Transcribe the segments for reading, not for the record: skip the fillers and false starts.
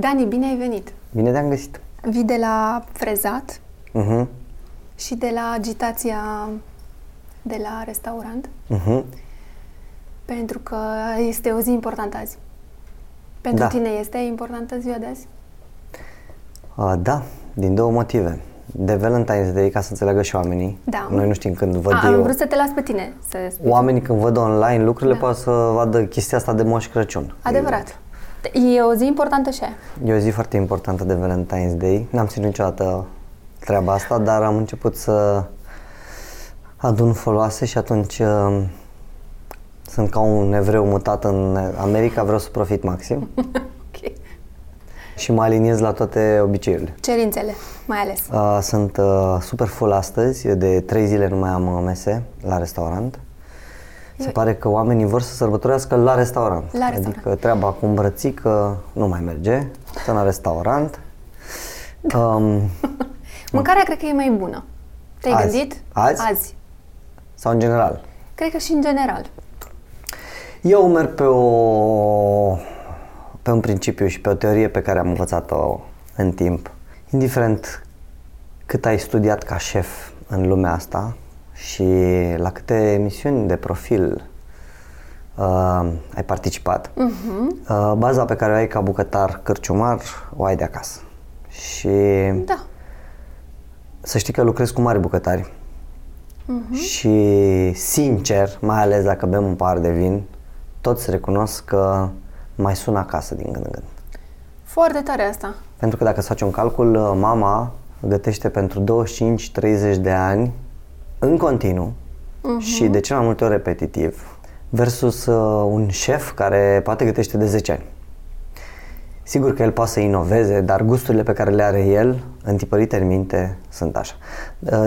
Dani, bine ai venit! Bine te-am găsit! Vii de la frezat și de la agitația de la restaurant, pentru că este o zi importantă azi. Pentru tine este importantă ziua de azi? Da, din două motive. De Valentine's Day, ca să înțeleagă și oamenii. Da. Noi nu știm când văd eu. Am vrut să te las pe tine să spui. Oamenii când văd online lucrurile pot să vadă chestia asta de Moș Crăciun. Adevărat. E o zi importantă și aia. E o zi foarte importantă de Valentine's Day. N-am ținut niciodată treaba asta, dar am început să adun foloase și atunci sunt ca un evreu mutat în America, vreau să profit maxim. Okay. Și mă aliniez la toate obiceiurile. Cerințele, mai ales. Sunt super full astăzi, de 3 zile nu mai am mese la restaurant. Se pare că oamenii vor să sărbătorească la restaurant. La restaurant. Adică treaba cu îmbrățică nu mai merge, sunt la restaurant. Mâncarea cred că e mai bună. Te-ai gândit? Azi. Sau în general? Cred că și în general. Eu merg pe un principiu și pe o teorie pe care am învățat-o în timp. Indiferent cât ai studiat ca șef în lumea asta și la câte emisiuni de profil ai participat, baza pe care o ai ca bucătar cârciumar o ai de acasă. Și să știi că lucrez cu mari bucătari și sincer, mai ales dacă bem un pahar de vin, toți recunosc că mai sună acasă din gând în gând. Foarte tare asta. Pentru că dacă îți faci un calcul, mama gătește pentru 25-30 de ani în continuu și de cel mai multe ori repetitiv versus un șef care poate gătește de 10 ani. Sigur că el poate să inoveze, dar gusturile pe care le are el, întipărite în minte, sunt așa.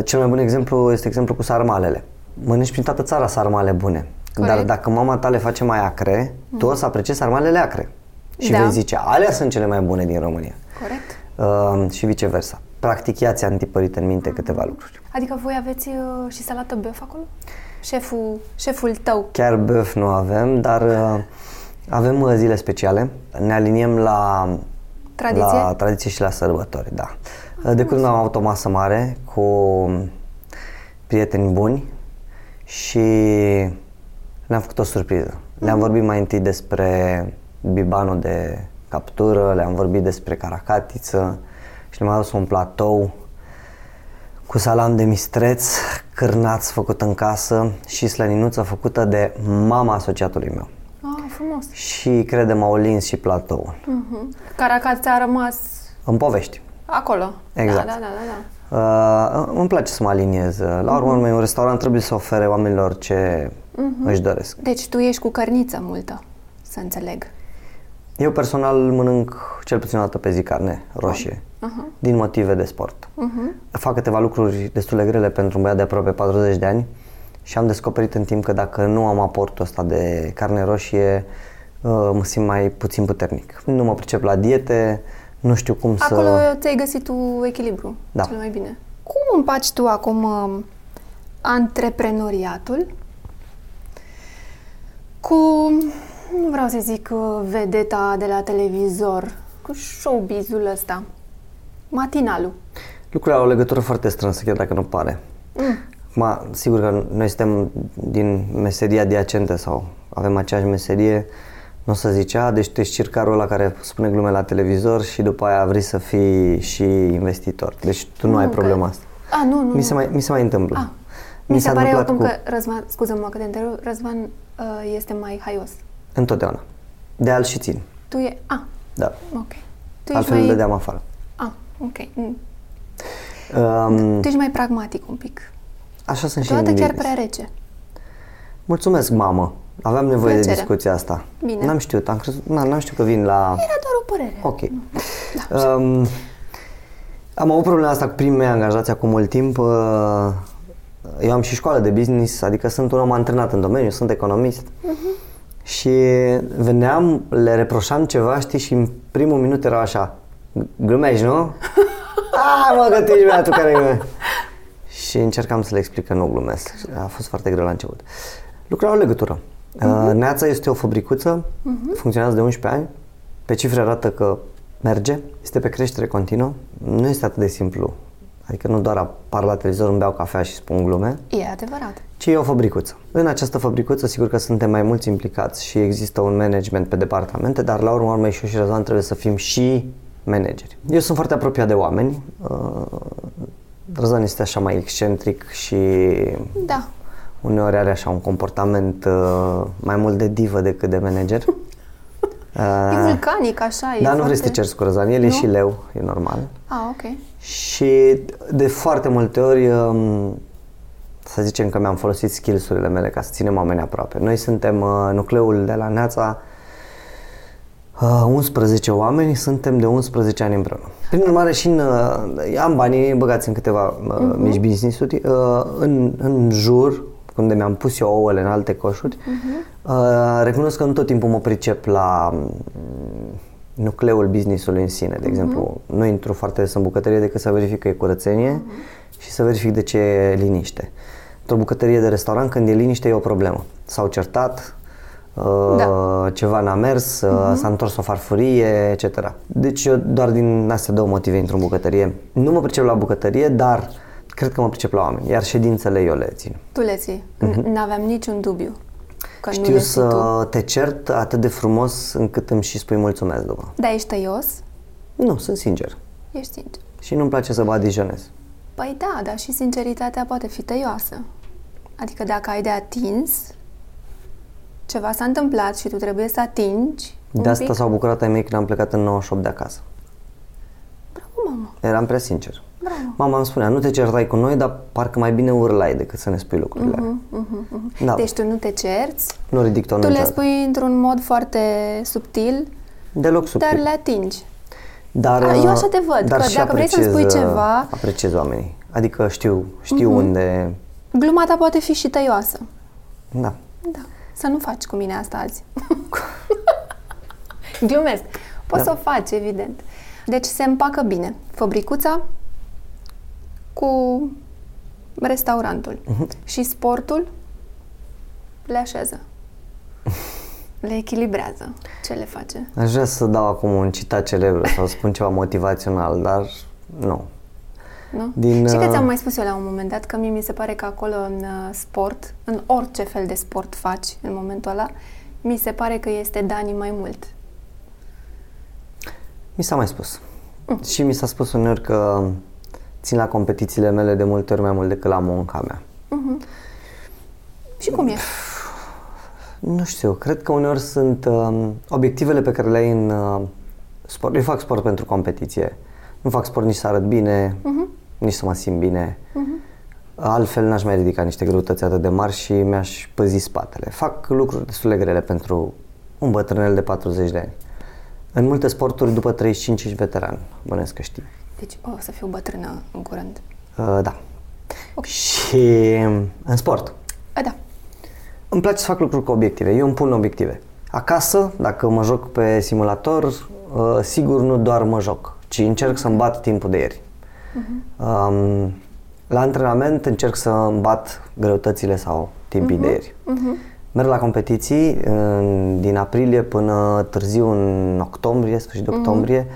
Cel mai bun exemplu este exemplu cu sarmalele. Mănânci prin toată țara sarmale bune. Corect. Dar dacă mama ta le face mai acre, tu o să apreciezi sarmalele acre. Și vei zice, alea sunt cele mai bune din România. Corect. Și viceversa. Practic, ea ți-a întipărit în minte câteva lucruri. Adică voi aveți și salată băf acolo? Șeful tău. Chiar băf nu avem, dar avem zile speciale. Ne aliniem la tradiție, și la sărbători, da. De curând am avut o masă mare cu prieteni buni și ne-am făcut o surpriză. Le-am vorbit mai întâi despre bibanul de captură, le-am vorbit despre caracatiță și ne-am adus un platou cu salam de mistreț, cârnați făcut în casă și slăninuță făcută de mama asociatului meu. Ah, frumos! Și crede-mă, au lins și platoul. Caracatița a rămas... în povești. Acolo. Exact. Da. Îmi place să mă aliniez. La urmă, un restaurant trebuie să ofere oamenilor ce își doresc. Deci tu ești cu cărniță multă, să înțeleg. Eu personal mănânc cel puțin o dată pe zi carne roșie, din motive de sport. Fac câteva lucruri destul de grele pentru un băiat de aproape 40 de ani și am descoperit în timp că dacă nu am aportul ăsta de carne roșie, mă simt mai puțin puternic. Nu mă pricep la diete, nu știu cum acolo să... Acolo ți-ai găsit tu echilibru, cel mai bine. Cum împaci tu acum antreprenoriatul cu, nu vreau să zic vedeta de la televizor, cu showbizul ăsta, matinalul? Lucrurile au o legătură foarte strânsă, chiar dacă nu pare. Acum, sigur că noi suntem din meseria adiacentă sau avem aceeași meserie, nu să zicea, deci tu ești circarul ăla care spune glume la televizor și după aia vrei să fii și investitor. Deci tu nu ai problema asta. Nu. Mi se mai întâmplă. Mi se pare oricum că Răzvan, scuză-mă că te întreb, Răzvan este mai haios. Întotdeauna. De alt și țin. Tu e... Da. Ok. Tu altfel îl dădeam afară. Ok. Tu ești mai pragmatic un pic. Așa sunt și în business. Chiar prea rece. Mulțumesc, mamă. Aveam nevoie de discuția asta. Bine. N-am știut, n-am știut că vin la... Era doar o părere. Ok. Da, am avut problema asta cu primii mei angajați acum mult timp. Eu am și școală de business, adică sunt un om antrenat în domeniu, sunt economist. Și veneam, le reproșam ceva, știi, și în primul minut erau așa, glumești, nu? Ai mă, că tu ești băiatul care... Și încercam să le explic că nu glumesc. A fost foarte greu la început. Lucrau o legătură. Neața este o fabricuță, funcționează de 11 ani, pe cifre arată că merge, este pe creștere continuă, nu este atât de simplu. Adică nu doar apar la televizor, îmi beau cafea și spun glume. E adevărat. Ci e o fabricuță. În această fabricuță, sigur că suntem mai mulți implicați și există un management pe departamente, dar la urmă, și eu și Răzvan trebuie să fim și manageri. Eu sunt foarte apropiat de oameni. Răzvan este așa mai excentric și da. Uneori are așa un comportament mai mult de divă decât de manager. E vulcanic, așa e. Dar nu vrei să te ceri cu Răzvan, el nu? E și leu, e normal. Ah, ok. Și de foarte multe ori, să zicem că mi-am folosit skills-urile mele ca să ținem oamenii aproape. Noi suntem nucleul de la Neața, 11 oameni, suntem de 11 ani împreună. Prin urmare și am banii băgați în câteva mici business-uri, în jur, unde mi-am pus eu ouăle în alte coșuri, recunosc că nu tot timpul mă pricep la nucleul business-ului în sine. De exemplu, nu intru foarte des în bucătărie decât să verific că e curățenie și să verific de ce e liniște. Într-o bucătărie de restaurant, când e liniște, e o problemă. S-au certat, ceva n-a mers, s-a întors o farfurie, etc. Deci eu doar din astea două motive intru în bucătărie. Nu mă pricep la bucătărie, dar cred că mă pricep la oameni, iar ședințele eu le țin. Tu le ții. N-aveam niciun dubiu. Știu să te cert atât de frumos încât îmi și spui mulțumesc după. Dar ești tăios? Nu, sunt sincer. Ești sincer. Și nu-mi place să badijonez. Păi da, dar și sinceritatea poate fi tăioasă. Adică dacă ai de atins, ceva s-a întâmplat și tu trebuie să atingi un pic. De asta s-au bucurat ai mei când am plecat în 98 de acasă. Bravo, mamă. Eram prea sincer. Bravo. Mama îmi spunea, nu te certai cu noi, dar parcă mai bine urlai decât să ne spui lucrurile. Da. Deci tu nu te cerți, nu ridic tonul, tu le spui într-un mod foarte subtil, deloc subtil, dar le atingi. Dar, eu așa te văd, că dacă vrei să-mi spui ceva... Apreciez oamenii, adică știu unde... Gluma ta poate fi și tăioasă. Da. Să nu faci cu mine asta azi. Glumesc. Poți să o faci, evident. Deci se împacă bine fabricuța cu restaurantul. Și sportul le așează. Le echilibrează. Ce le face? Aș vrea să dau acum un citat celebră sau spun ceva motivațional, dar nu. Nu? Și că ți-am mai spus eu la un moment dat că mie mi se pare că acolo în sport, în orice fel de sport faci în momentul ăla, mi se pare că este Dani mai mult. Mi s-a mai spus. Și mi s-a spus uneori că țin la competițiile mele de multe ori mai mult decât la munca mea. Și cum e? Nu știu, cred că uneori sunt obiectivele pe care le ai în sport. Eu fac sport pentru competiție. Nu fac sport nici să arăt bine, nici să mă simt bine. Altfel n-aș mai ridica niște greutăți atât de mari și mi-aș păzi spatele. Fac lucruri destul de grele pentru un bătrânel de 40 de ani. În multe sporturi, după 35 ești veteran, bănesc că știi. Deci o să fiu bătrână în curând. Da. Okay. Și în sport. Da. Îmi place să fac lucruri cu obiective. Eu îmi pun obiective. Acasă, dacă mă joc pe simulator, sigur nu doar mă joc, ci încerc să-mi bat timpul de ieri. La antrenament încerc să îmi bat greutățile sau timpii de ieri. Merg la competiții din aprilie până târziu în octombrie, sfârșit de octombrie.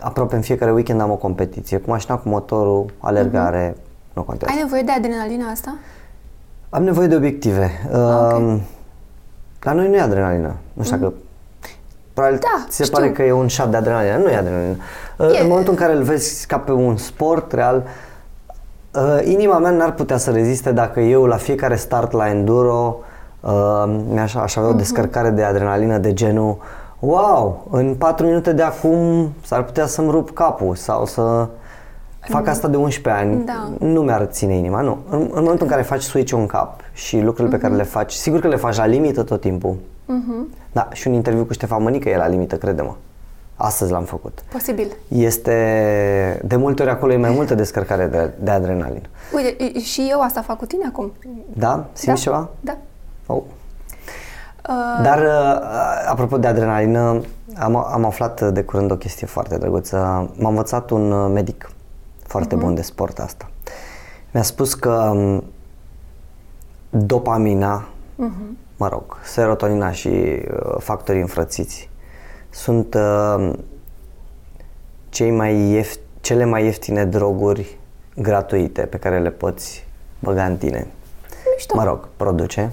Aproape în fiecare weekend am o competiție. Cu mașina, cu motorul, alergare, nu contează. Ai nevoie de adrenalina asta? Am nevoie de obiective. Okay. La noi nu e adrenalină. Nu știu dacă... Probabil ți se pare că e un șap de adrenalină. Nu e adrenalină. În momentul în care îl vezi ca pe un sport real, inima mea n-ar putea să reziste dacă eu la fiecare start la enduro aș avea o descărcare de adrenalină de genul wow, în 4 minute de acum s-ar putea să-mi rup capul sau să fac asta de 11 ani, nu mi-ar ține inima, nu. În momentul în care faci switch-ul în cap și lucrurile pe care le faci, sigur că le faci la limită tot timpul. Da, și un interviu cu Ștefan Mănică e la limită, crede-mă. Astăzi l-am făcut. Posibil. Este, de multe ori acolo e mai multă descărcare de adrenalină. Uite, și eu asta fac cu tine acum. Da? Simți ceva? Da. Oh. Dar, apropo de adrenalină, am aflat de curând o chestie foarte drăguță. M-a învățat un medic foarte bun de sport asta. Mi-a spus că dopamina, serotonina și factorii înfrățiți sunt cele mai ieftine droguri gratuite pe care le poți băga în tine. Mișto. Mă rog, produce.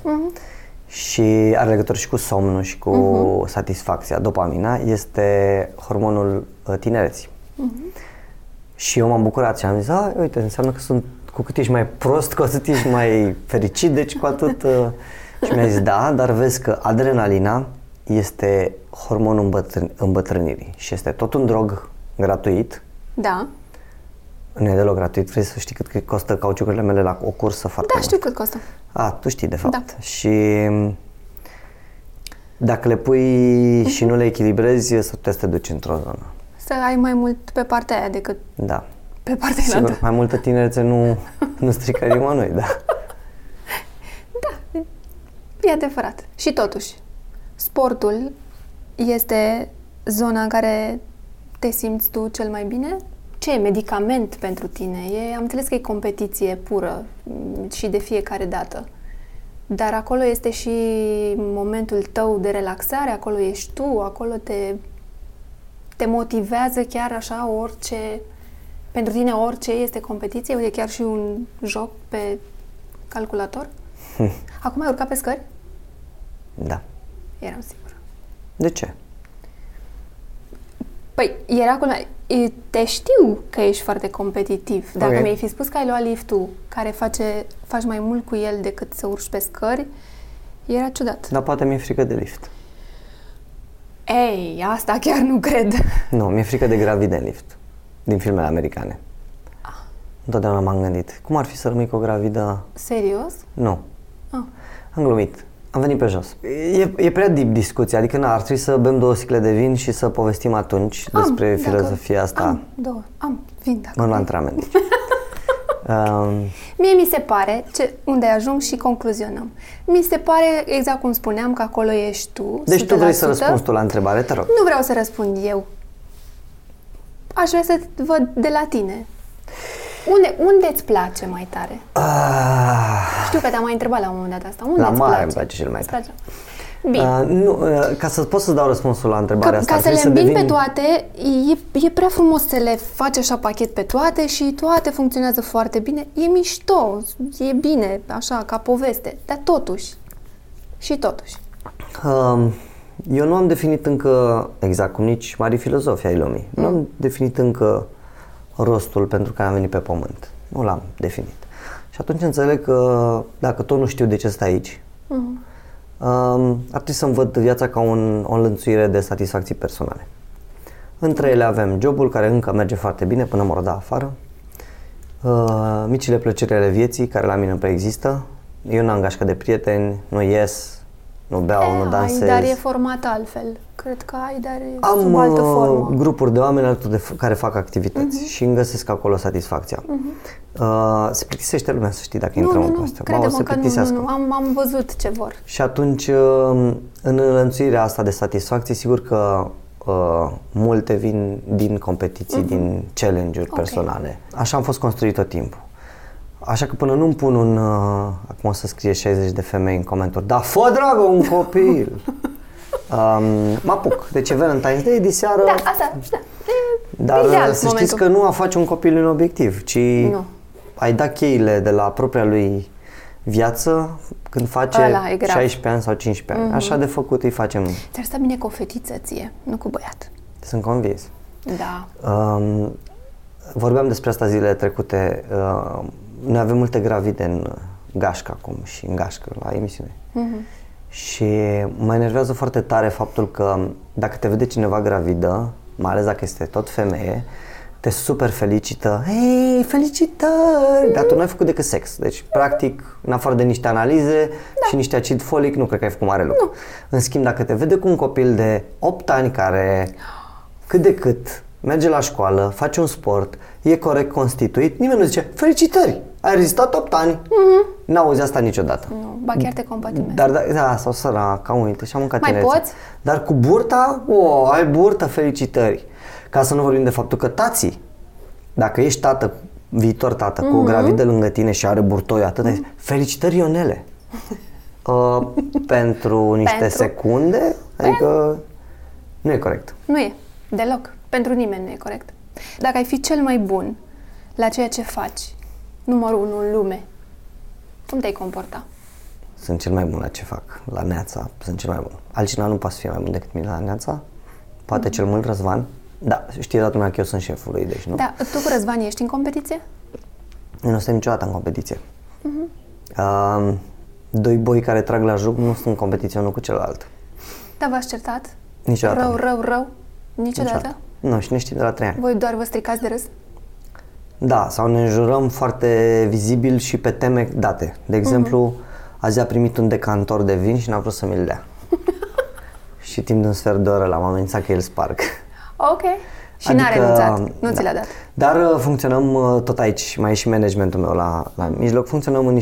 Și are legătură și cu somnul și cu satisfacția. Dopamina este hormonul tinereții. Și eu m-am bucurat și am zis, a, uite, înseamnă că sunt, cu cât ești mai prost, cu atât ești mai fericit, deci cu atât... Și mi-a zis, da, dar vezi că adrenalina este hormonul îmbătrânirii și este tot un drog gratuit. Da. Nu e deloc gratuit, vrei să știi cât costă cauciucurile mele la o cursă foarte mult. Da, știu cât costă. A, tu știi de fapt. Da. Și dacă le pui și nu le echilibrezi, să putea să te duci într-o zonă. Să ai mai mult pe partea aia decât da. Pe partea aia. Sigur, mai multă tinerețe nu strică nimănui, da. Da, e adevărat. Și totuși, sportul este zona în care te simți tu cel mai bine? Ce e medicament pentru tine? Am înțeles că e competiție pură și de fiecare dată. Dar acolo este și momentul tău de relaxare, acolo ești tu, acolo te motivează chiar așa orice... Pentru tine orice este competiție? E chiar și un joc pe calculator? Acum ai urcat pe scări? Da. Eram sigură. De ce? Păi, era cu... Te știu că ești foarte competitiv. Dacă mi-ai fi spus că ai luat liftul care faci mai mult cu el decât să urci pe scări, era ciudat. Dar poate mi-e frică de lift. Ei, asta chiar nu cred. Nu, mi-e frică de gravide în lift. Din filmele americane. Ah. Întotdeauna m-am gândit. Cum ar fi să rămâi cu o gravidă? Serios? Nu. Ah. Am glumit. Am venit pe jos. E prea deep discuția, adică ar trebui să bem 2 sticle de vin și să povestim atunci despre filozofia asta. Am vin dacă... Mă la antrenament. Mie mi se pare, unde ajung și concluzionăm, mi se pare exact cum spuneam că acolo ești tu. Deci 100%. Tu vrei să răspunzi tu la întrebare, te rog. Nu vreau să răspund eu. Aș vrea să văd de la tine. Unde îți place mai tare? Știu că te-am mai întrebat la un moment dat asta. Unde la îți mare place? Îmi place cel mai tare. Bine. Ca să pot să-ți dau răspunsul la întrebarea asta. Ca să le îmbin pe toate, e prea frumos să le faci așa pachet pe toate și toate funcționează foarte bine. E mișto, e bine, așa, ca poveste. Dar totuși, și totuși. Eu nu am definit încă, exact cum nici mari filozofi ai lumii, nu am definit încă rostul pentru care am venit pe pământ. Nu l-am definit. Și atunci înțeleg că dacă tot nu știu de ce stai aici, ar trebui să-mi văd viața ca o înlănțuire de satisfacții personale. Între ele avem jobul care încă merge foarte bine până mă roda afară, micile plăceri ale vieții care la mine încă există, eu n-am gașcă de prieteni, nu ies, nu beau, nu dansez. Ai, dar e format altfel. Cred că ai, dar e sub altă formă. Am grupuri de oameni care fac activități și îmi găsesc acolo satisfacția. Se plictisește lumea, să știi, dacă intrăm în astea. Crede-mă că nu. Am văzut ce vor. Și atunci, în înlănțuirea asta de satisfacție, sigur că multe vin din competiții, din challenge-uri personale. Așa am fost construit tot timpul. Așa că până nu-mi pun un... acum o să scrie 60 de femei în comentarii. Da, fă, dragă, un copil! Mă apuc. Deci e Valentine's Day, diseară... Da, asta, da. Dar să știți că nu a face un copil un obiectiv, ci ai da cheile de la propria lui viață când face 16 ani sau 15 ani. Așa de făcut îi facem. Ți-ar sta bine cu o fetiță ție, nu cu băiat. Sunt convins. Da. Vorbeam despre asta zilele trecute... Noi avem multe gravide în gașcă acum și în gașcă la emisiune. Și mă enervează foarte tare faptul că dacă te vede cineva gravidă, mai ales dacă este tot femeie, te super felicită. Hei, felicitări! Dar tu n-ai făcut decât sex. Deci, practic, în afară de niște analize și niște acid folic, nu cred că ai făcut mare lucru. În schimb, dacă te vede cu un copil de 8 ani care cât de cât merge la școală, face un sport, e corect constituit, nimeni nu zice, felicitări! Ai rezistat 8 ani. N-auzi asta niciodată. Nu, ba chiar te compatimează. Dar sau săraca, uite, și-a mâncat tinerețe. Mai poți? Dar cu burta, ai burtă, felicitări. Ca să nu vorbim de faptul că tații, dacă ești tată, viitor tată, cu o gravidă lângă tine și are burtoi atât, felicitări Ionele. Pentru niște secunde, adică nu e corect. Nu e, deloc. Pentru nimeni nu e corect. Dacă ai fi cel mai bun la ceea ce faci, numărul 1 în lume, cum te-ai comporta? Sunt cel mai bun la ce fac, la Neața, sunt cel mai bun. Altcineva nu poate să fie mai bun decât mine la Neața, poate cel mult Răzvan. Da, știi toată lumea că eu sunt șeful lui, deci nu. Da, tu cu Răzvan ești în competiție? Eu nu sunt niciodată în competiție. Doi boi care trag la joc nu sunt în competiție unul cu celălalt. Dar v-ați certat? Niciodată. Rău? Niciodată? Nu, și ne știm de la 3 ani. Voi doar vă stricați de râs? Da, sau ne înjurăm foarte vizibil și pe teme date. De exemplu, azi a primit un decantor de vin și n-a vrut să mi-l dea. Și timp de un sfert de oră l-am amenințat că el sparg. Ok. Și adică, n-a renunțat, nu ți l-a dat. Dar funcționăm tot aici, mai e și managementul meu la mijloc, funcționăm în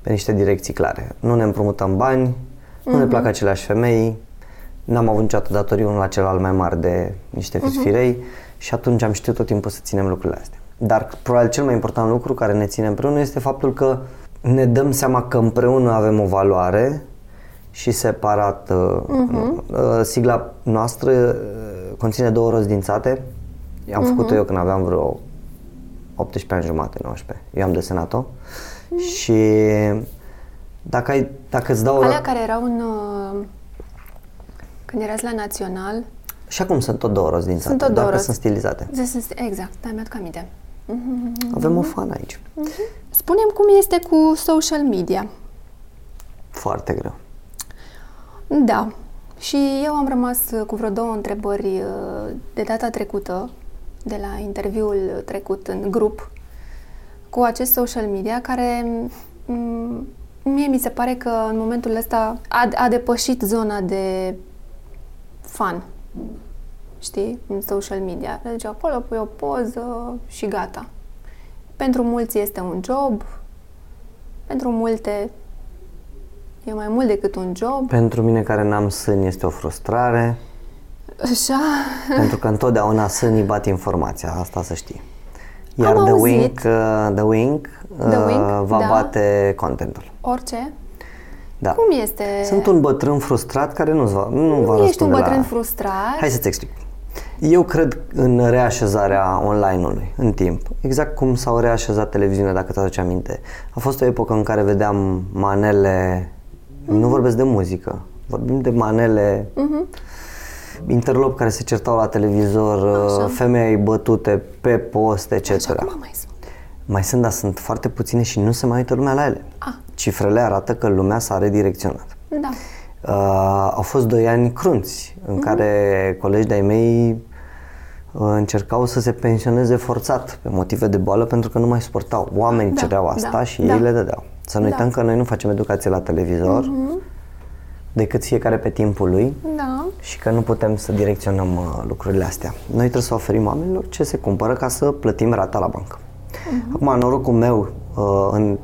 pe niște direcții clare. Nu ne împrumutăm bani, nu ne plac aceleași femei, n-am avut niciodată datorii unul la celălalt mai mare de niște firfirei și atunci am știut tot timpul să ținem lucrurile astea. Dar probabil cel mai important lucru care ne ține împreună este faptul că ne dăm seama că împreună avem o valoare și separat. Sigla noastră conține două rozdințate. Am făcut-o eu când aveam vreo 18 ani jumate, 19. Eu am desenat-o și dacă îți dau... Alea care erau când erați la Național... Și acum sunt tot două rozdințate, sunt stilizate. Exact, da, mi-aduc aminte. Avem o fană aici. Spune-mi cum este cu social media. Foarte greu. Da. Și eu am rămas cu vreo două întrebări de data trecută, de la interviul trecut în grup, cu acest social media care mie mi se pare că în momentul ăsta a depășit zona de fan. Știi? În social media. Deci acolo pui o poză și gata. Pentru mulți este un job, pentru multe e mai mult decât un job. Pentru mine care n-am sâni este o frustrare. Așa. Pentru că întotdeauna sânii bat informația, asta să știi. Iar The Wink, va bate contentul. Orice. Da. Cum este? Sunt un bătrân frustrat care nu va răspunde. Ești un bătrân frustrat? Hai să-ți explic. Eu cred în reașezarea online-ului în timp. Exact cum s-au reașezat televiziunea, dacă te-aduci aminte. A fost o epocă în care vedeam manele. Nu vorbesc de muzică, vorbim de manele, interlopi care se certau la televizor, femei bătute pe post, etc. Așa, cum mai sunt? Mai sunt, dar sunt foarte puține și nu se mai uită lumea la ele. Cifrele arată că lumea s-a redirecționat. Da. Au fost 2 ani crunți în care colegi de-ai mei încercau să se pensioneze forțat pe motive de boală pentru că nu mai suportau. Oamenii cereau asta și ei le dădeau. Să nu uităm că noi nu facem educație la televizor, decât fiecare pe timpul lui și că nu putem să direcționăm lucrurile astea. Noi trebuie să oferim oamenilor ce se cumpără ca să plătim rata la bancă. Acum, norocul meu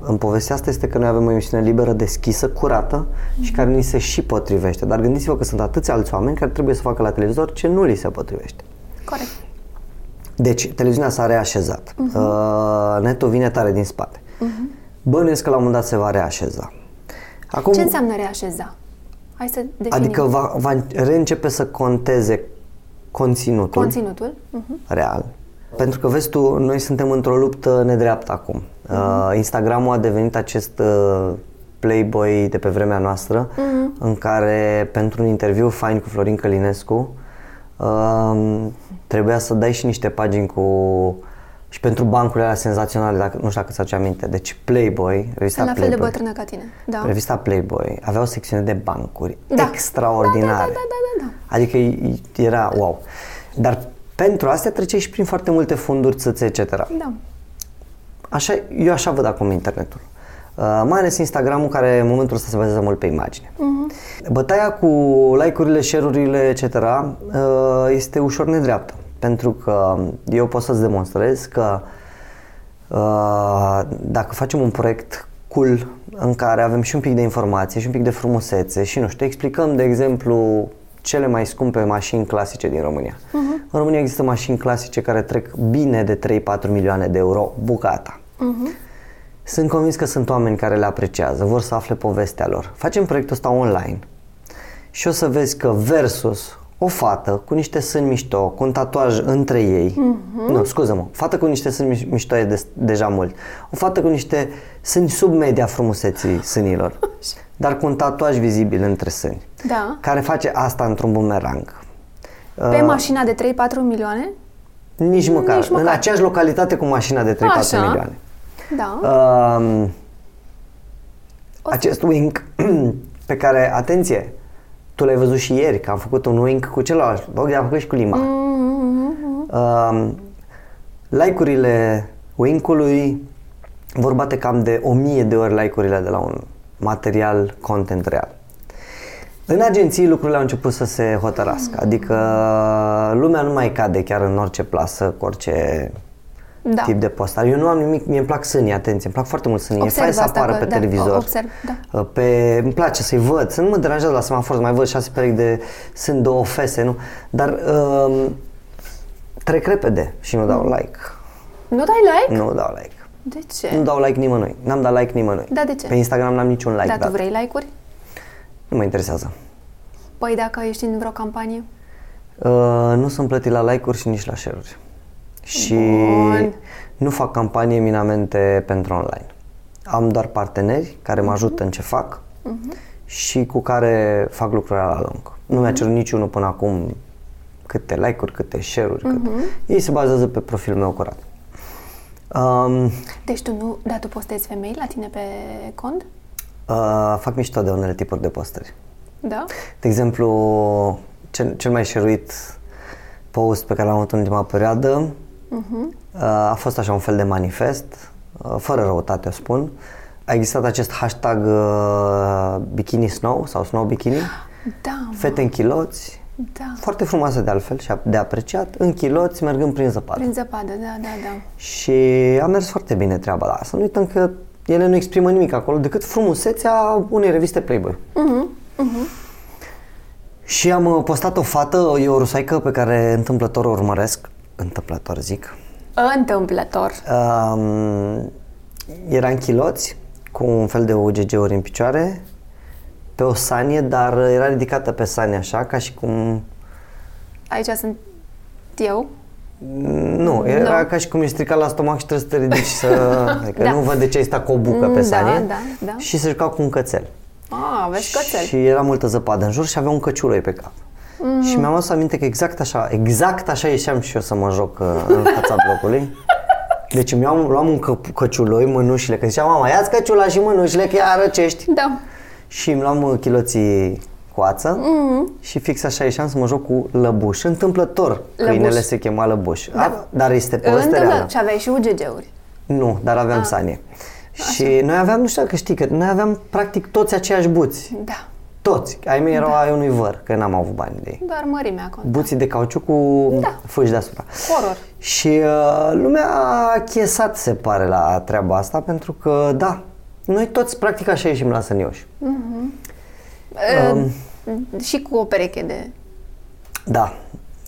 în povestea asta este că noi avem o emisiune liberă, deschisă, curată și care ni se și potrivește. Dar gândiți-vă că sunt atâți alți oameni care trebuie să facă la televizor ce nu li se potrivește. Corect. Deci, televiziunea s-a reașezat. Netul vine tare din spate. Bănuiesc că la un moment dat se va reașeza. Acum, ce înseamnă reașeza? Hai să definim. Adică va reîncepe să conteze conținutul real. Pentru că, vezi tu, noi suntem într-o luptă nedreaptă acum. Instagram-ul a devenit acest Playboy de pe vremea noastră, în care, pentru un interviu fain cu Florin Călinescu, trebuia să dai și niște pagini cu... Și pentru bancurile alea senzaționale, dacă, nu știu dacă ți-aduce aminte. Deci Playboy, revista Playboy... La fel de bătrână ca tine. Da. Revista Playboy avea o secțiune de bancuri extraordinare. Da. Adică era wow. Dar pentru astea treceai și prin foarte multe funduri, țâțe, etc. Da. Eu așa văd acum internetul. Mai ales Instagram-ul, care în momentul ăsta se bazează mult pe imagine. Bătaia cu like-urile, share-urile, etc. Este ușor nedreaptă. Pentru că eu pot să-ți demonstrez că dacă facem un proiect cool în care avem și un pic de informație și un pic de frumusețe și nu știu, explicăm de exemplu cele mai scumpe mașini clasice din România. În România există mașini clasice care trec bine de 3-4 milioane de euro bucata. Sunt convins că sunt oameni care le apreciază, vor să afle povestea lor. Facem proiectul ăsta online și o să vezi că versus o fată cu niște sâni mișto, cu un tatuaj între ei, nu, scuză-mă, fată cu niște sâni mișto e deja mult, o fată cu niște sâni sub media frumuseții sânilor, dar cu un tatuaj vizibil între sâni, da, care face asta într-un bumerang. Pe mașina de 3-4 milioane? Nici măcar. În aceeași localitate cu mașina de 3-4 milioane. Da. Acest wink pe care, atenție, tu l-ai văzut și ieri, că am făcut un wink cu celălalt, am făcut și cu limba. Like-urile wink-ului vor bate cam de 1000 de ori like-urile de la un material content real. În agenții lucrurile au început să se hotărască, adică lumea nu mai cade chiar în orice plasă, cu orice tip de postare. Eu nu am nimic, mie îmi plac sânii, atenție, îmi plac foarte mult sânii, e fain să apară pe televizor, îmi place să-i văd, nu mă deranjează la semafor să mai văd 6 perechi de sâni, 2 fese, nu? Dar trec repede și nu dau like. Nu dai like? Nu dau like. De ce? Nu dau like nimănui, n-am dat like nimănui. Da, de ce? Pe Instagram n-am niciun like. Dar tu vrei like-uri? Nu mă interesează. Păi dacă ești în vreo campanie? Nu sunt plătit la like-uri și nici la share-uri. Și nu fac campanie minamente pentru online. Am doar parteneri care mă ajută în ce fac și cu care fac lucrurile la lung. Nu mi-a cerut niciunul până acum câte like-uri, câte share-uri. Ei se bazează pe profilul meu curat. Deci tu nu, dar tu postezi femei la tine pe cont? Fac mișto de unele tipuri de postări. Da? De exemplu, cel mai share-uit post pe care l-am avut în ultima perioadă a fost așa un fel de manifest, fără răutate o spun. A existat acest hashtag bikini snow sau snow bikini. Da, fete în chiloți, foarte frumoase de altfel și de apreciat, în chiloți mergând prin zăpadă. Prin zăpadă, da. Și a mers foarte bine treaba, dar să nu uităm că ele nu exprimă nimic acolo decât frumusețea unei reviste Playboy. Și am postat o fată, e o rusaică pe care întâmplător o urmăresc. Întâmplător. Era în chiloți, cu un fel de UGG-uri în picioare, pe o sanie, dar era ridicată pe sanie așa, ca și cum... Aici sunt eu? Nu, era ca și cum ești stricat la stomac și trebuie să te ridici să... Adică nu văd de ce ai stat cu o bucă pe sanie și se juca cu un cățel. Aveți cățel. Și era multă zăpadă în jur și avea un căciuroi pe cap. Și mi-am adus aminte că exact așa ieșeam și eu să mă joc în fața blocului. Deci luam un căciuloi, mânușile, că ziceam, mama, ia-ți căciula și mânușile că ea răcești. Da. Și îmi luam chiloții cu ață și fix așa ieșeam să mă joc cu Lăbuș. Întâmplător, câinele se chema Lăbuș. Da. Dar este poveste reală. Și aveai și UGG-uri. Nu, dar aveam sanie. Și noi aveam, nu știu dacă știi, că noi aveam practic toți aceiași buți. Da. Toți. Ai mei erau ai unui văr, că n-am avut bani de ei. Doar mărimea acolo. Buții de cauciuc cu fâși deasupra. Horror. Și lumea a chiesat, se pare, la treaba asta, pentru că, da, noi toți practic așa ieșim la sănioși. Și cu o pereche de... Da.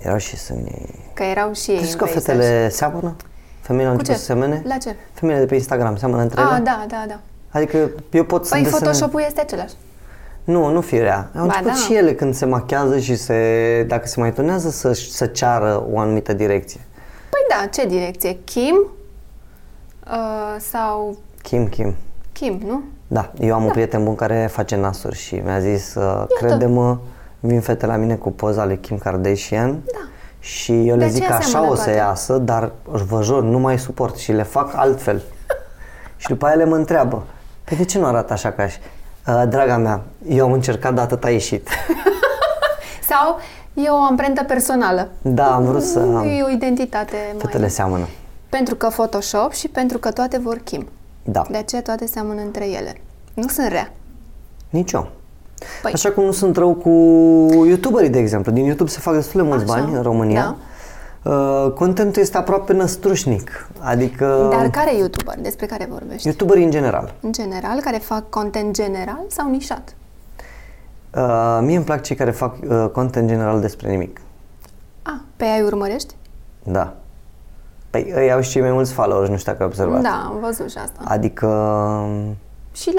Erau și sânii. Că erau și ei. Știți că fetele seamănă? Femeile au început să semene? La ce? Femeile de pe Instagram seamănă între ele? Da. Adică eu pot să desenez... Photoshop-ul este același. Nu firea. Au început și ele când se machează și dacă se mai tunează să ceară o anumită direcție. Păi da, ce direcție? Kim? Sau... Kim. Kim, nu? Da, eu am un prieten bun care face nasuri și mi-a zis, crede-mă, vin fete la mine cu poza lui Kim Kardashian. Da. Și eu le zic că așa o să iasă, dar vă jur, nu mai suport și le fac altfel. Și după aia le mă întreabă, păi de ce nu arată așa ca așa? Draga mea, eu am încercat, dar atât a ieșit. Sau e o amprentă personală. Da, am vrut să am. E o identitate. Fetele seamănă. Pentru că Photoshop și pentru că toate vor Kim. Da. De aceea toate seamănă între ele. Nu sunt rea. Nici eu. Păi. Așa cum nu sunt rău cu youtuberii, de exemplu. Din YouTube se fac destul de mulți bani în România. Da. Contentul este aproape năstrușnic. Adică... Dar care youtuber? Despre care vorbești? Youtuberii în general. În general? Care fac content general sau nișat? Mie îmi plac cei care fac content general despre nimic. Pe aia îi urmărești? Da. Păi ei au și cei mai mulți followers, nu știu dacă ai observat. Da, am văzut și asta. Adică... Și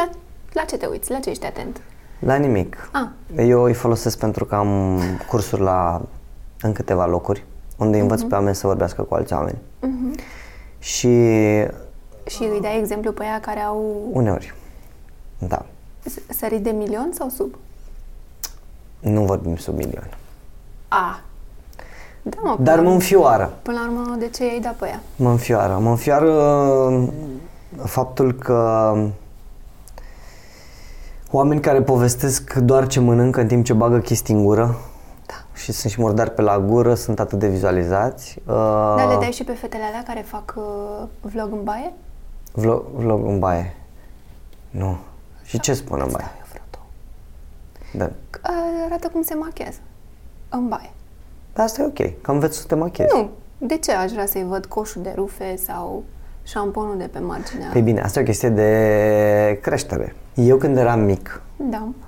la ce te uiți? La ce ești atent? La nimic. Ah. Eu îi folosesc pentru că am cursuri în câteva locuri unde învăț pe oameni să vorbească cu alți oameni. Și îi dai exemplu pe aia care au... Uneori, da. Sărit de milion sau sub? Nu vorbim sub milion. Da, mă, dar mă înfioară. Până la urmă, de ce i-ai dat pe ea? Mă înfioară. Mă înfioară faptul că oameni care povestesc doar ce mănâncă în timp ce bagă chestii în gură și sunt și murdari pe la gură, sunt atât de vizualizați. Dar le dai și pe fetele alea care fac vlog în baie? Vlog în baie? Nu. Și ce spun în baie? Da. Arată cum se machează în baie. Dar asta e ok, că înveți să te machezi. Nu, de ce aș vrea să-i văd coșul de rufe sau șamponul de pe marginea? Păi bine, asta e o chestie de creștere. Eu când eram mic,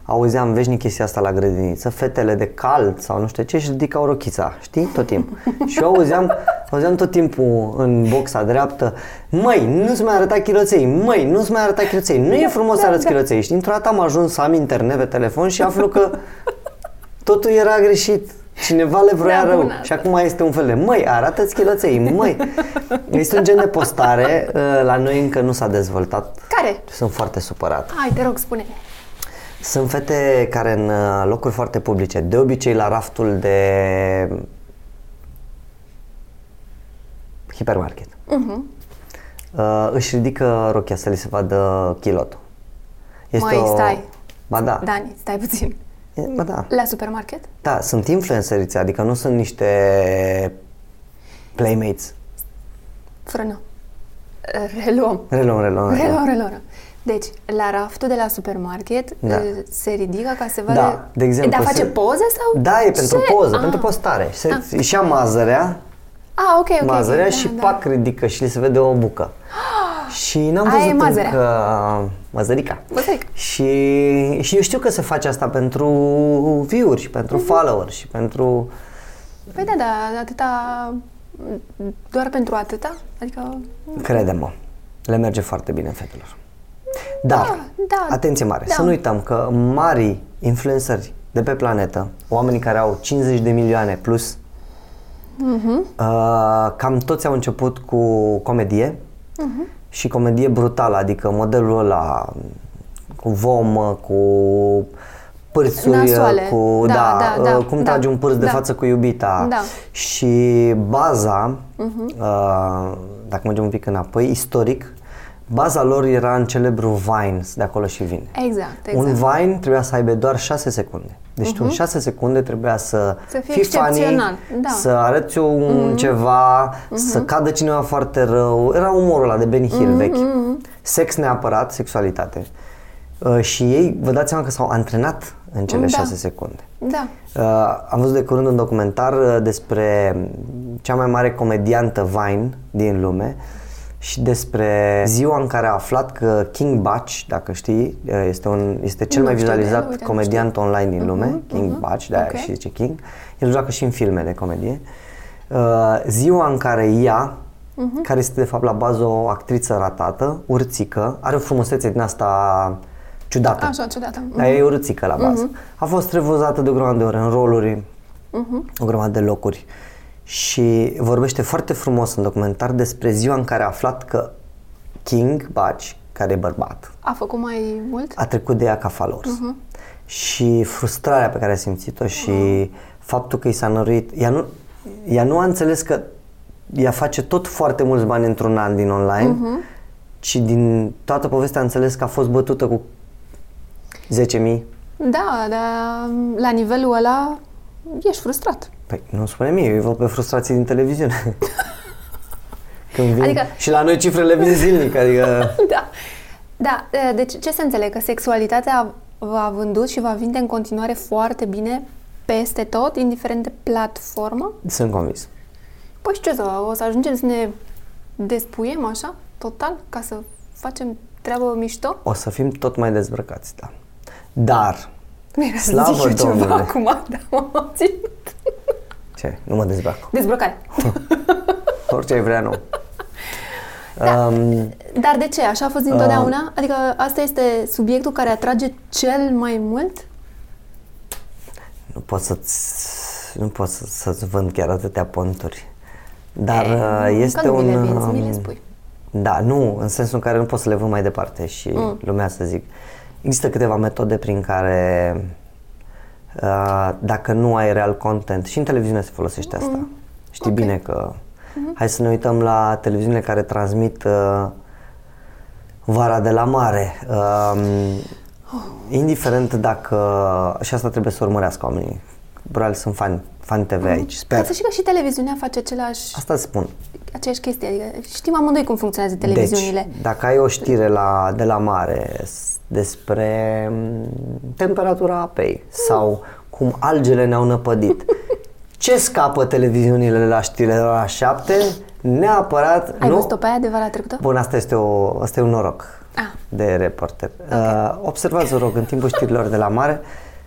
auzeam veșnic chestia asta la grădiniță, fetele de cald sau nu știu ce își ridicau rochița, știi? Tot timpul. Și eu auzeam tot timpul în boxa dreaptă, măi, nu-ți mai arăta chiloței, măi, nu-ți mai arăta chiloței, nu e frumos să arăți chiloței. Și într-o dată am ajuns să am internet pe telefon și aflu că totul era greșit. Cineva le vroia rău și acum este un fel de măi, arată-ți chiloței, măi. Este un gen de postare, la noi încă nu s-a dezvoltat. Care? Sunt foarte supărat. Hai, te rog, spune. Sunt fete care în locuri foarte publice, de obicei la raftul de hipermarket, își ridică rochia să li se vadă chilotul. Stai. Ba da. Dani, stai puțin. Ba da. La supermarket? Da, sunt influencerițe, adică nu sunt niște playmates. Frână. Reluăm. Deci, la raftul de la supermarket se ridică ca să vadă... Da, de exemplu... Dar face poze sau... Da, e pentru poză, pentru postare. Și ia mazărea. Ok. Mazărea și pac ridică și li se vede o bucă. Și n-am văzut încă mazărica. Și eu știu că se face asta pentru view-uri și pentru follower și pentru... Păi da, dar atâta... Doar pentru atâta? Adică... Crede-mă, le merge foarte bine fetelor. Dar, atenție mare, să nu uităm că marii influenceri de pe planetă, oamenii care au 50 de milioane plus, cam toți au început cu comedie. Și comedie brutală, adică modelul ăla cu vomă, cu pârțuri, cu cum tragi un pârț de față cu iubita. Și baza, dacă mergem un pic înapoi, istoric, baza lor era în celebru Vine, de acolo și vine. Exact. Un Vine trebuia să aibă doar 6 secunde. Deci tu în 6 secunde trebuia să fii funny, să arăți un ceva, să cadă cineva foarte rău. Era umorul ăla de Benny Hill vechi. Sex neapărat, sexualitate. Și ei, vă dați seama că s-au antrenat în cele 6 secunde. Am văzut de curând un documentar despre cea mai mare comediantă Vine din lume și despre ziua în care a aflat că King Bach, dacă știi, este cel mai vizualizat comediant online din lume, King Bach, de-aia și zice King, el joacă și în filme de comedie. Ziua în care ea, care este de fapt la bază o actriță ratată, urțică, are o frumusețe din asta ciudată, dar e urțică la bază, a fost revăzată de o grămadă de ori în roluri, o grămadă de locuri. Și vorbește foarte frumos în documentar despre ziua în care a aflat că King Bach, care e bărbat, a făcut mai mult? A trecut de ea ca follower. Și frustrarea pe care a simțit-o și faptul că i s-a năruit, ea nu a înțeles că ea face tot foarte mulți bani într-un an din online, ci din toată povestea a înțeles că a fost bătută cu 10.000. Da, dar la nivelul ăla ești frustrat. Păi, nu spune mie, eu văd pe frustrații din televiziune. Adică... Și la noi cifrele vin zilnic, adică... Da, deci ce se înțeleg? Că sexualitatea va vândut și va vinde în continuare foarte bine peste tot, indiferent de platformă? Sunt convins. Păi și ce o să ajungem să ne despuiem așa, total, ca să facem treabă mișto? O să fim tot mai dezbrăcați, da. Dar... Slavă Domnului! Acum, da, m-am auzit. Ce? Nu mă dezbrac. Dezbrăcare. Orice ai vrea, nu. Da. Dar de ce? Așa a fost dintotdeauna? Adică asta este subiectul care atrage cel mai mult? Nu pot să-ți vând chiar atâtea ponturi. Dar este un... mi le spui. Da, nu, în sensul în care nu pot să le vând mai departe și lumea să zic. Există câteva metode prin care dacă nu ai real content, și în televiziune se folosește asta. Știi bine că... Hai să ne uităm la televiziunile care transmit vara de la mare. Indiferent dacă... Și asta trebuie să urmărească oamenii. Probabil sunt Fun TV aici, sper. Dar să știi că și televiziunea face același... Asta îți spun. Aceeași chestie. Adică știm amândoi cum funcționează televiziunile. Deci, dacă ai o știre de la mare despre temperatura apei sau cum algele ne-au năpădit, ce scapă televiziunile la știrile la ora 7? Neapărat... Ai văzut-o pe aia de vara trecută? Bun, asta e un noroc de reporter. Okay. Observați, vă rog, în timpul știrilor de la mare,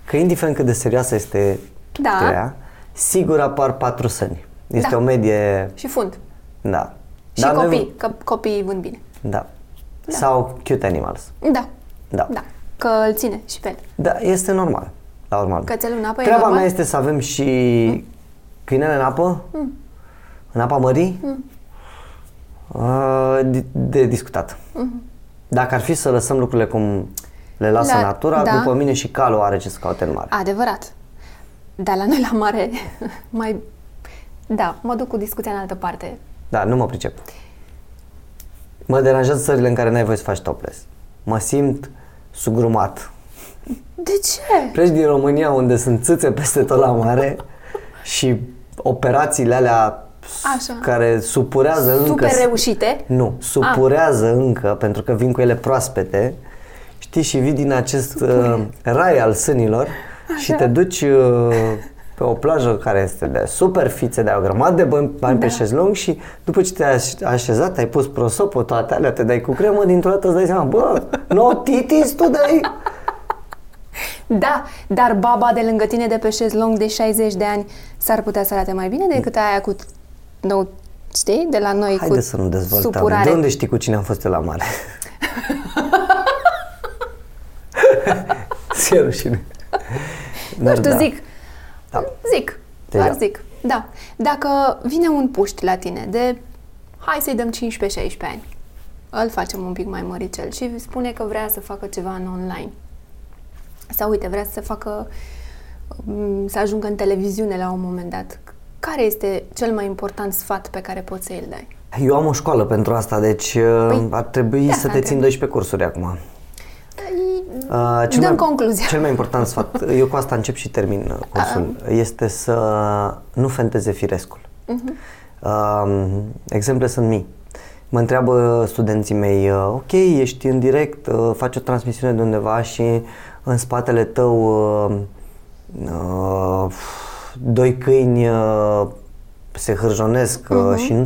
că indiferent cât de serioasă este știrea, sigur apar 4 sâni. Este o medie... Și fund. Da. Și dar copii, că copiii vând bine. Da. Sau cute animals. Da. Că îl ține și pe el. Da, este normal. La urmă. Cățelul în apă e normal? Treaba mea este să avem și... Câinele în apă? În apa mării? De discutat. Dacă ar fi să lăsăm lucrurile cum le lasă natura, după mine și calul are ce să caute în mare. Adevărat. Dar la noi la mare mai... Da, mă duc cu discuția în altă parte. Da, nu mă pricep. Mă deranjează țările în care n-ai voie să faci topless. Mă simt sugrumat. De ce? Pleci din România unde sunt țâțe peste tot la mare și operațiile alea care supurează super încă... Super reușite? Nu, supurează încă, pentru că vin cu ele proaspete, știi, și vii din acest rai al sânilor și te duci pe o plajă care este de super fițe, de o grămadă de bani pe șezlong și după ce te-ai așezat, ai pus prosopul, toate alea, te dai cu cremă, dintr-o dată îți dai seama, bă, no titis tu dai... Da, dar baba de lângă tine de pe șezlong de 60 de ani s-ar putea să arate mai bine decât aia cu, nu, știi, de la noi. Haide cu să nu dezvoltăm. Supurare. De unde știi cu cine am fost eu la mare? Ți-e rușine. Nu știu, zic. Da. Dacă vine un puști la tine de, hai să-i dăm 15-16 ani, îl facem un pic mai măricel și spune că vrea să facă ceva în online. Sau uite, vrea să facă, să ajungă în televiziune la un moment dat. Care este cel mai important sfat pe care poți să îl dai? Eu am o școală pentru asta, deci ar trebui să te țin 12 cursuri acum. Dăm concluzia. Cel mai important sfat, eu cu asta încep și termin cursul, este să nu fenteze firescul. Exemple sunt mii. Mă întreabă studenții mei, ok, ești în direct, faci o transmisiune de undeva și în spatele tău doi câini se hârjonesc și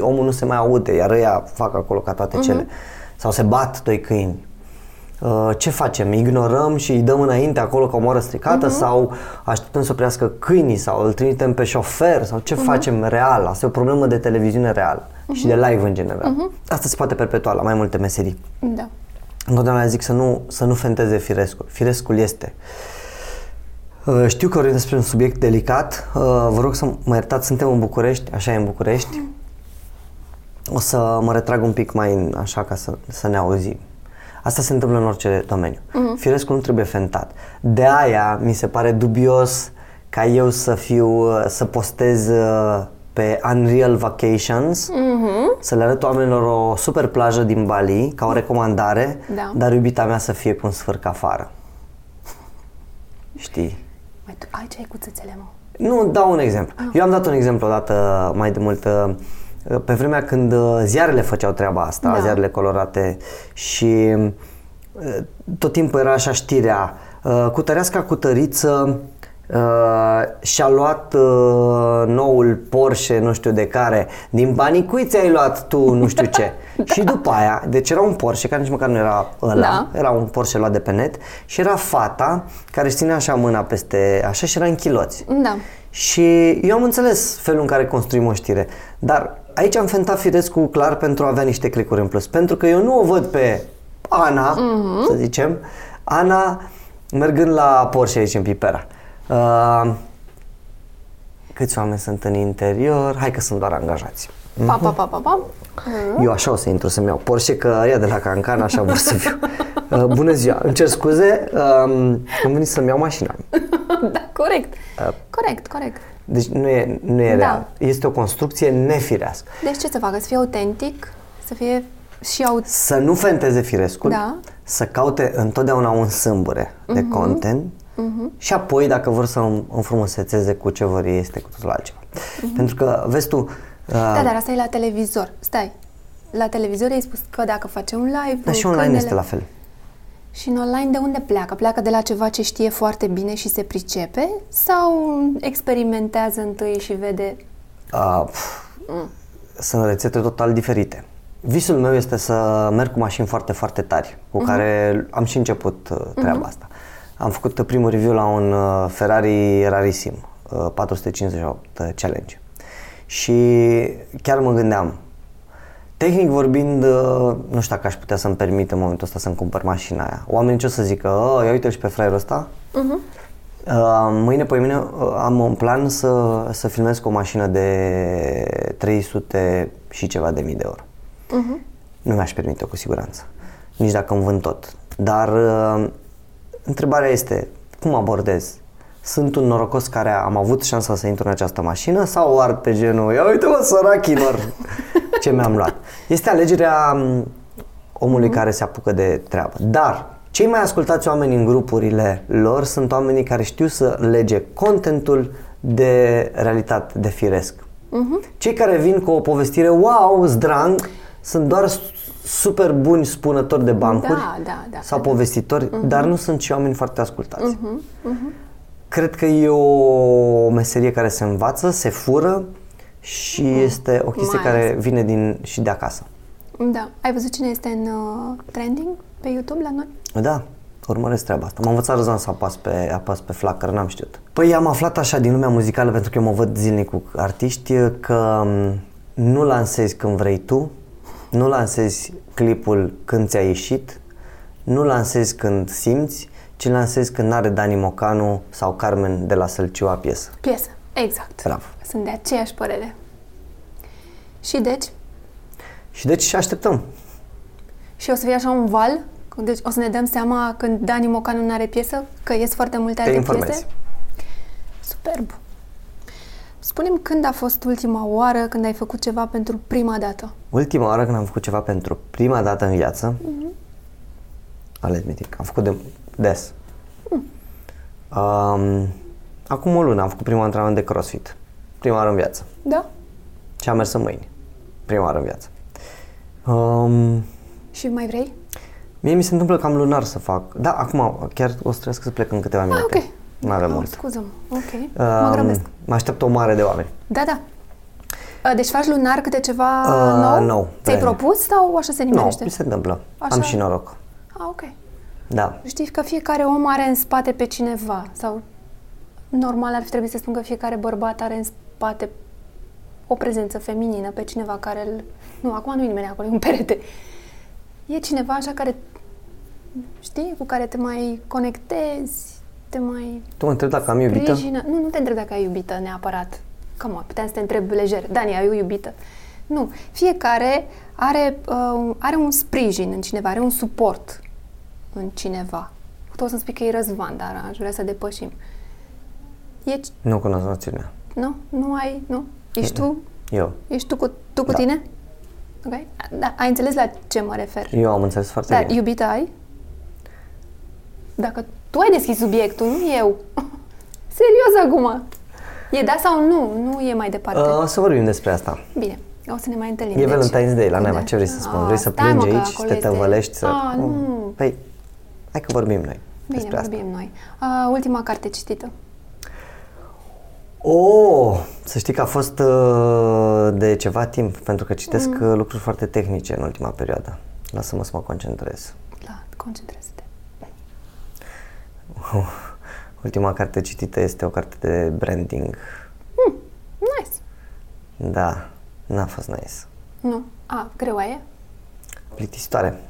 omul nu se mai aude, iar ăia fac acolo ca toate cele. Sau se bat doi câini. Ce facem? Ignorăm și îi dăm înainte acolo ca o moară stricată sau așteptăm să oprească câinii sau îl trimitem pe șofer sau ce facem real? Asta e o problemă de televiziune reală și de live în general. Asta se poate perpetua la mai multe meserii. Da. Întotdeauna zic să nu fenteze firescul. Firescul este. Știu că vorbim despre un subiect delicat. Vă rog să mă iertați, suntem în București, așa e în București. O să mă retrag un pic mai așa ca să ne auzim. Asta se întâmplă în orice domeniu. Firescul nu trebuie fentat. De aia mi se pare dubios ca eu să postez pe Unreal Vacations, să le arăt oamenilor o super plajă din Bali, ca o recomandare, dar iubita mea să fie cu un sfârc afară. Știi? Mai tu ai ce ai cu țâțele, mă? Nu, dau un exemplu. Eu am dat un exemplu odată mai de mult, pe vremea când ziarele făceau treaba asta, ziarele colorate, și tot timpul era așa știrea, cutărească cutăriță, și-a luat noul Porsche, nu știu de care, din banii cui ți-ai luat tu, nu știu ce. Și după aia, deci era un Porsche, care nici măcar nu era ăla, era un Porsche luat de pe net și era fata care își ținea așa mâna peste, așa, și era în chiloți. Și eu am înțeles felul în care construim o știre, dar Aici am fentat Firescu clar pentru a avea niște clicuri în plus. Pentru că eu nu o văd pe Ana, să zicem, Ana mergând la Porsche aici în Pipera. Câți oameni sunt în interior? Hai că sunt doar angajați. Eu așa o să intru să-mi iau Porsche, că ea de la Cancan așa vor să fiu. Bună ziua, îmi cer scuze, am venit să-mi iau mașina. Da, corect. Corect. Deci nu e real. Este o construcție nefirească. Deci ce să facă? Să fie autentic, să fie și autentic. Să nu fenteze Firescul, da. Să caute întotdeauna un sâmbure de content și apoi dacă vor să înfrumusețeze cu ce vor, este cu totul altceva. Pentru că, vezi tu... Da, dar asta e la televizor. Stai. La televizor i-ai spus că dacă face un live... Dar și online este la fel. Și în online de unde pleacă? Pleacă de la ceva ce știe foarte bine și se pricepe? Sau experimentează întâi și vede? Sunt rețete total diferite. Visul meu este să merg cu mașini foarte, foarte tari, cu care am și început treaba asta. Am făcut primul review la un Ferrari rarisim, 458 Challenge. Și chiar mă gândeam, tehnic vorbind, nu știu dacă aș putea să-mi permit în momentul ăsta să-mi cumpăr mașina aia. Oamenii ce o să zică, ia uite-l și pe fraierul ăsta. Mâine, poimine, am un plan să filmez cu o mașină de 300 și ceva de mii de euro. Nu mi-aș permite-o cu siguranță, nici dacă îmi vând tot. Dar întrebarea este, cum abordez? Sunt un norocos care am avut șansa să intru în această mașină sau ard pe genul, ia uite-mă, sărachilor, ce mi-am luat? Este alegerea omului care se apucă de treabă. Dar cei mai ascultați oameni în grupurile lor sunt oamenii care știu să lege contentul de realitate, de firesc. Cei care vin cu o povestire, wow, zdrang, sunt doar super buni spunători de bancuri sau povestitori, dar nu sunt și oameni foarte ascultați. Cred că e o meserie care se învață, se fură și este o chestie care vine și de acasă. Da. Ai văzut cine este în trending pe YouTube la noi? Da, urmăresc treaba asta. M-a învățat Răzvan să apas pe flacăr, n-am știut. Păi am aflat așa din lumea muzicală, pentru că eu mă văd zilnic cu artiști, că nu lansezi când vrei tu, nu lansezi clipul când ți-a ieșit, nu lansezi când simți, ci lansezi când are Dani Mocanu sau Carmen de la Sălcioa piesă. Piesă, exact. Bravo. Sunt de aceeași părere. Și deci așteptăm. Și o să fie așa un val, deci o să ne dăm seama când Dani Mocanu n-are piesă, că ies foarte multe alte piese. Superb. Spune-mi când a fost ultima oară când ai făcut ceva pentru prima dată? Ultima oară când am făcut ceva pentru prima dată în viață? Ales mitic. Am făcut de... des. Acum o lună am făcut primul antrenament de crossfit. Prima oară în viață. Da? Și am mers în mâini. Prima oară în viață. Și mai vrei? Mie mi se întâmplă cam lunar să fac. Da, acum chiar o să trebuie să plec în câteva minute. Ok. N-are mult. Scuză-mă. Ok. Mă grăbesc. Mă așteaptă o mare de oameni. Da. Deci faci lunar câte ceva nou? Ți-ai propus sau așa se nimerește? Nu, mi se întâmplă. Așa... Am și noroc. Ok. Da. Știi că fiecare om are în spate pe cineva sau normal ar fi trebuit să spun că fiecare bărbat are în spate o prezență feminină pe cineva care îl... Nu, acum nu e nimeni acolo, e un perete. E cineva așa care, știi, cu care te mai conectezi, te mai... Tu mă întrebi dacă am iubită? Nu te întreb dacă ai iubită neapărat. Come on, puteam să te întreb lejer. Dani, ai o iubită? Nu. Fiecare are un sprijin în cineva, are un suport în cineva. Tot o să-mi spui că e Răzvan, dar aș vrea să depășim. Nu cunosc noțiunea. Nu? Nu ai? Nu? Ești tu? Eu. Ești tu cu tine? Ok? Da, ai înțeles la ce mă refer? Eu am înțeles foarte bine. Dar iubită ai? Dacă tu ai deschis subiectul, nu eu. Serios acum. E da sau nu? Nu e mai departe. O să vorbim despre asta. Bine. O să ne mai întâlnim. E Valentine's Day la naiba. Ce vrei să spun? Vrei să plângi aici, să te tăvălești? Nu. Păi, hai că vorbim noi. Bine, vorbim noi. Ultima carte citită. Să știi că a fost de ceva timp, pentru că citesc lucruri foarte tehnice în ultima perioadă. Lasă-mă să mă concentrez. Concentrează-te. Ultima carte citită este o carte de branding. Nice. Da. N-a fost nice. Nu. A, greoa e? Plictisitoare.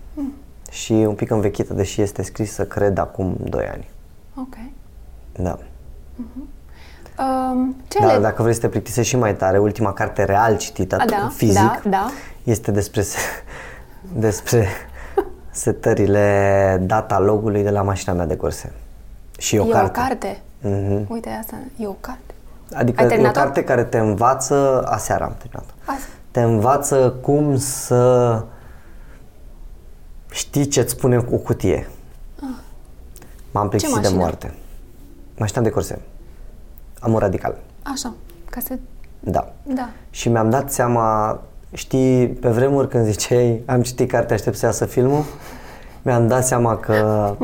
Și un pic învechită, deși este scrisă, cred, acum 2 ani. Ok. Da. Da, dacă vrei să te plictisești și mai tare, ultima carte real citită, fizic, este despre setările datalogului de la mașina mea de curse. Și e o carte? Mm-hmm. Uite, asta e o carte. Adică e o carte care te învață, aseară am terminat-o, te învață cum să știi ce-ți spune o cutie. Ah. M-am plictisit de moarte. Mașina de curse. Am un radical. Așa, ca să... Da. Și mi-am dat seama, știi, pe vremuri când ziceai am citit cartea, aștept să iasă filmul, mi-am dat seama că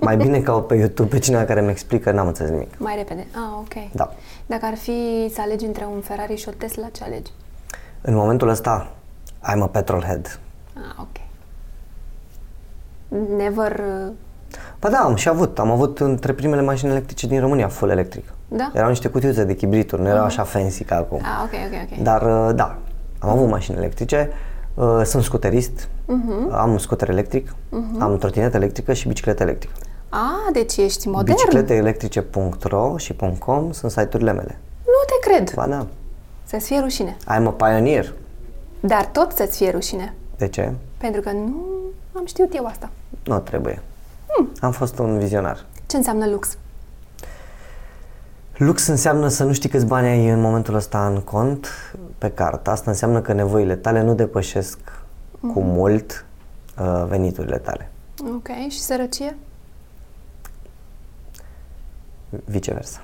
mai bine caut pe YouTube pe cineva care mi explică, n-am înțeles nimic. Mai repede. Ah, ok. Da. Dacă ar fi să alegi între un Ferrari și o Tesla, ce alegi? În momentul ăsta, I'm a petrolhead. Ah, ok. Never... Ba da, am avut între primele mașini electrice din România full electric. Da? Erau niște cutiuțe de chibrituri, nu erau așa fancy ca acum. Ah, ok. Dar da, am avut mașini electrice, sunt scuterist, am un scuter electric, am trotinetă electrică și bicicletă electrică. Ah, deci ești modern. Bicicleteelectrice.ro și .com sunt site-urile mele. Nu te cred. Ba da. Să-ți fie rușine. I'm a pioneer. Dar tot să-ți fie rușine. De ce? Pentru că nu am știut eu asta. Nu trebuie. Am fost un vizionar. Ce înseamnă lux? Lux înseamnă să nu știi câți bani ai în momentul ăsta în cont pe card. Asta înseamnă că nevoile tale nu depășesc cu mult veniturile tale. Ok. Și sărăcie? Viceversa.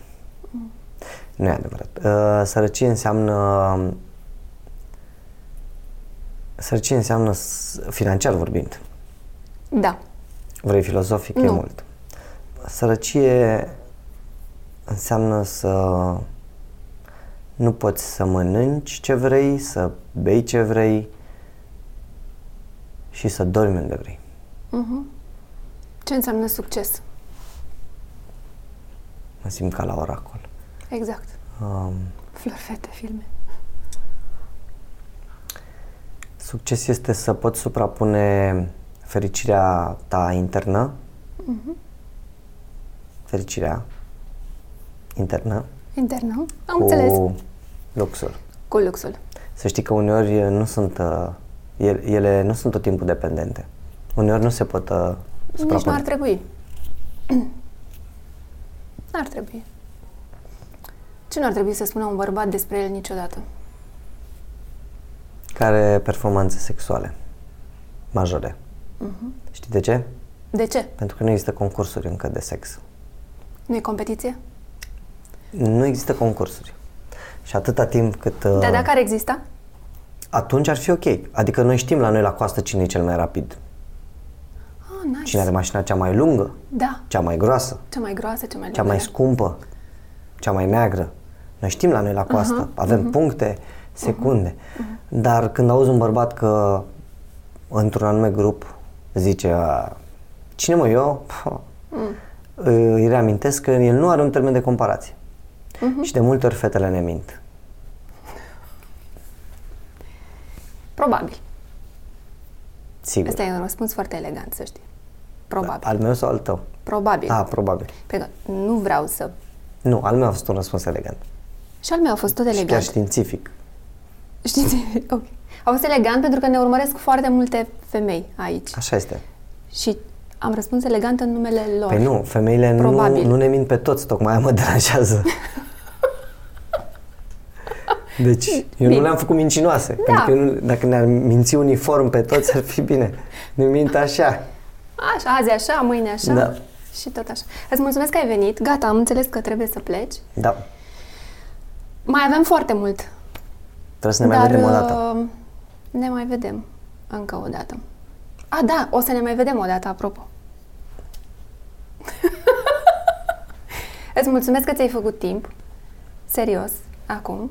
Nu e adevărat. Sărăcie înseamnă financiar vorbind. Da. Vrei filozofic? Nu. E mult. Sărăcie înseamnă să nu poți să mănânci ce vrei, să bei ce vrei și să dormi unde vrei. Ce înseamnă succes? Mă simt ca la oracol. Exact. Flori, fete, filme. Succes este să poți suprapune fericirea ta internă, am înțeles. Cu luxul. Să știi că uneori nu sunt, ele nu sunt tot timpul dependente. Uneori nu se pot suprapune. Nici nu ar trebui. N-ar trebui. Ce nu ar trebui să spună un bărbat despre el niciodată? Care performanțe sexuale majore. Știi de ce? De ce? Pentru că nu există concursuri încă de sex. Nu e competiție? Nu există concursuri. Și atâta timp cât... Dar dacă ar exista? Atunci ar fi ok. Adică noi știm la noi la coastă cine e cel mai rapid. Ah, nice. Cine are mașina cea mai lungă? Da. Cea mai groasă? Cea mai lungă. Cea mai scumpă? Cea mai neagră? Noi știm la noi la coastă. Avem puncte, secunde. Dar când auzi un bărbat că într-un anume grup zice cine mă eu, îi reamintesc că el nu are un termen de comparație. Și de multe ori fetele ne mint. Probabil. Sigur. Asta e un răspuns foarte elegant, să știi. Probabil. Al meu sau al tău? Probabil. Ah, probabil. Pentru că nu vreau să... Nu, al meu a fost un răspuns elegant. Și al meu a fost tot elegant. Și chiar științific. Științific, ok. A fost elegant pentru că ne urmăresc foarte multe femei aici. Așa este. Și am răspuns elegant în numele lor. Păi nu, femeile nu ne mint pe toți, tocmai aia mă deranjează. Deci, eu nu le-am făcut mincinoase. Da. Pentru că dacă ne-ar minți uniform pe toți, ar fi bine. Ne mint așa. Așa, azi așa, mâine așa. Da. Și tot așa. Îți mulțumesc că ai venit. Gata, am înțeles că trebuie să pleci. Da. Mai avem foarte mult. Trebuie să ne mai vedem o dată. Ne mai vedem încă o dată. A, da, o să ne mai vedem o dată, apropo. Îți mulțumesc că ți-ai făcut timp. Serios, acum.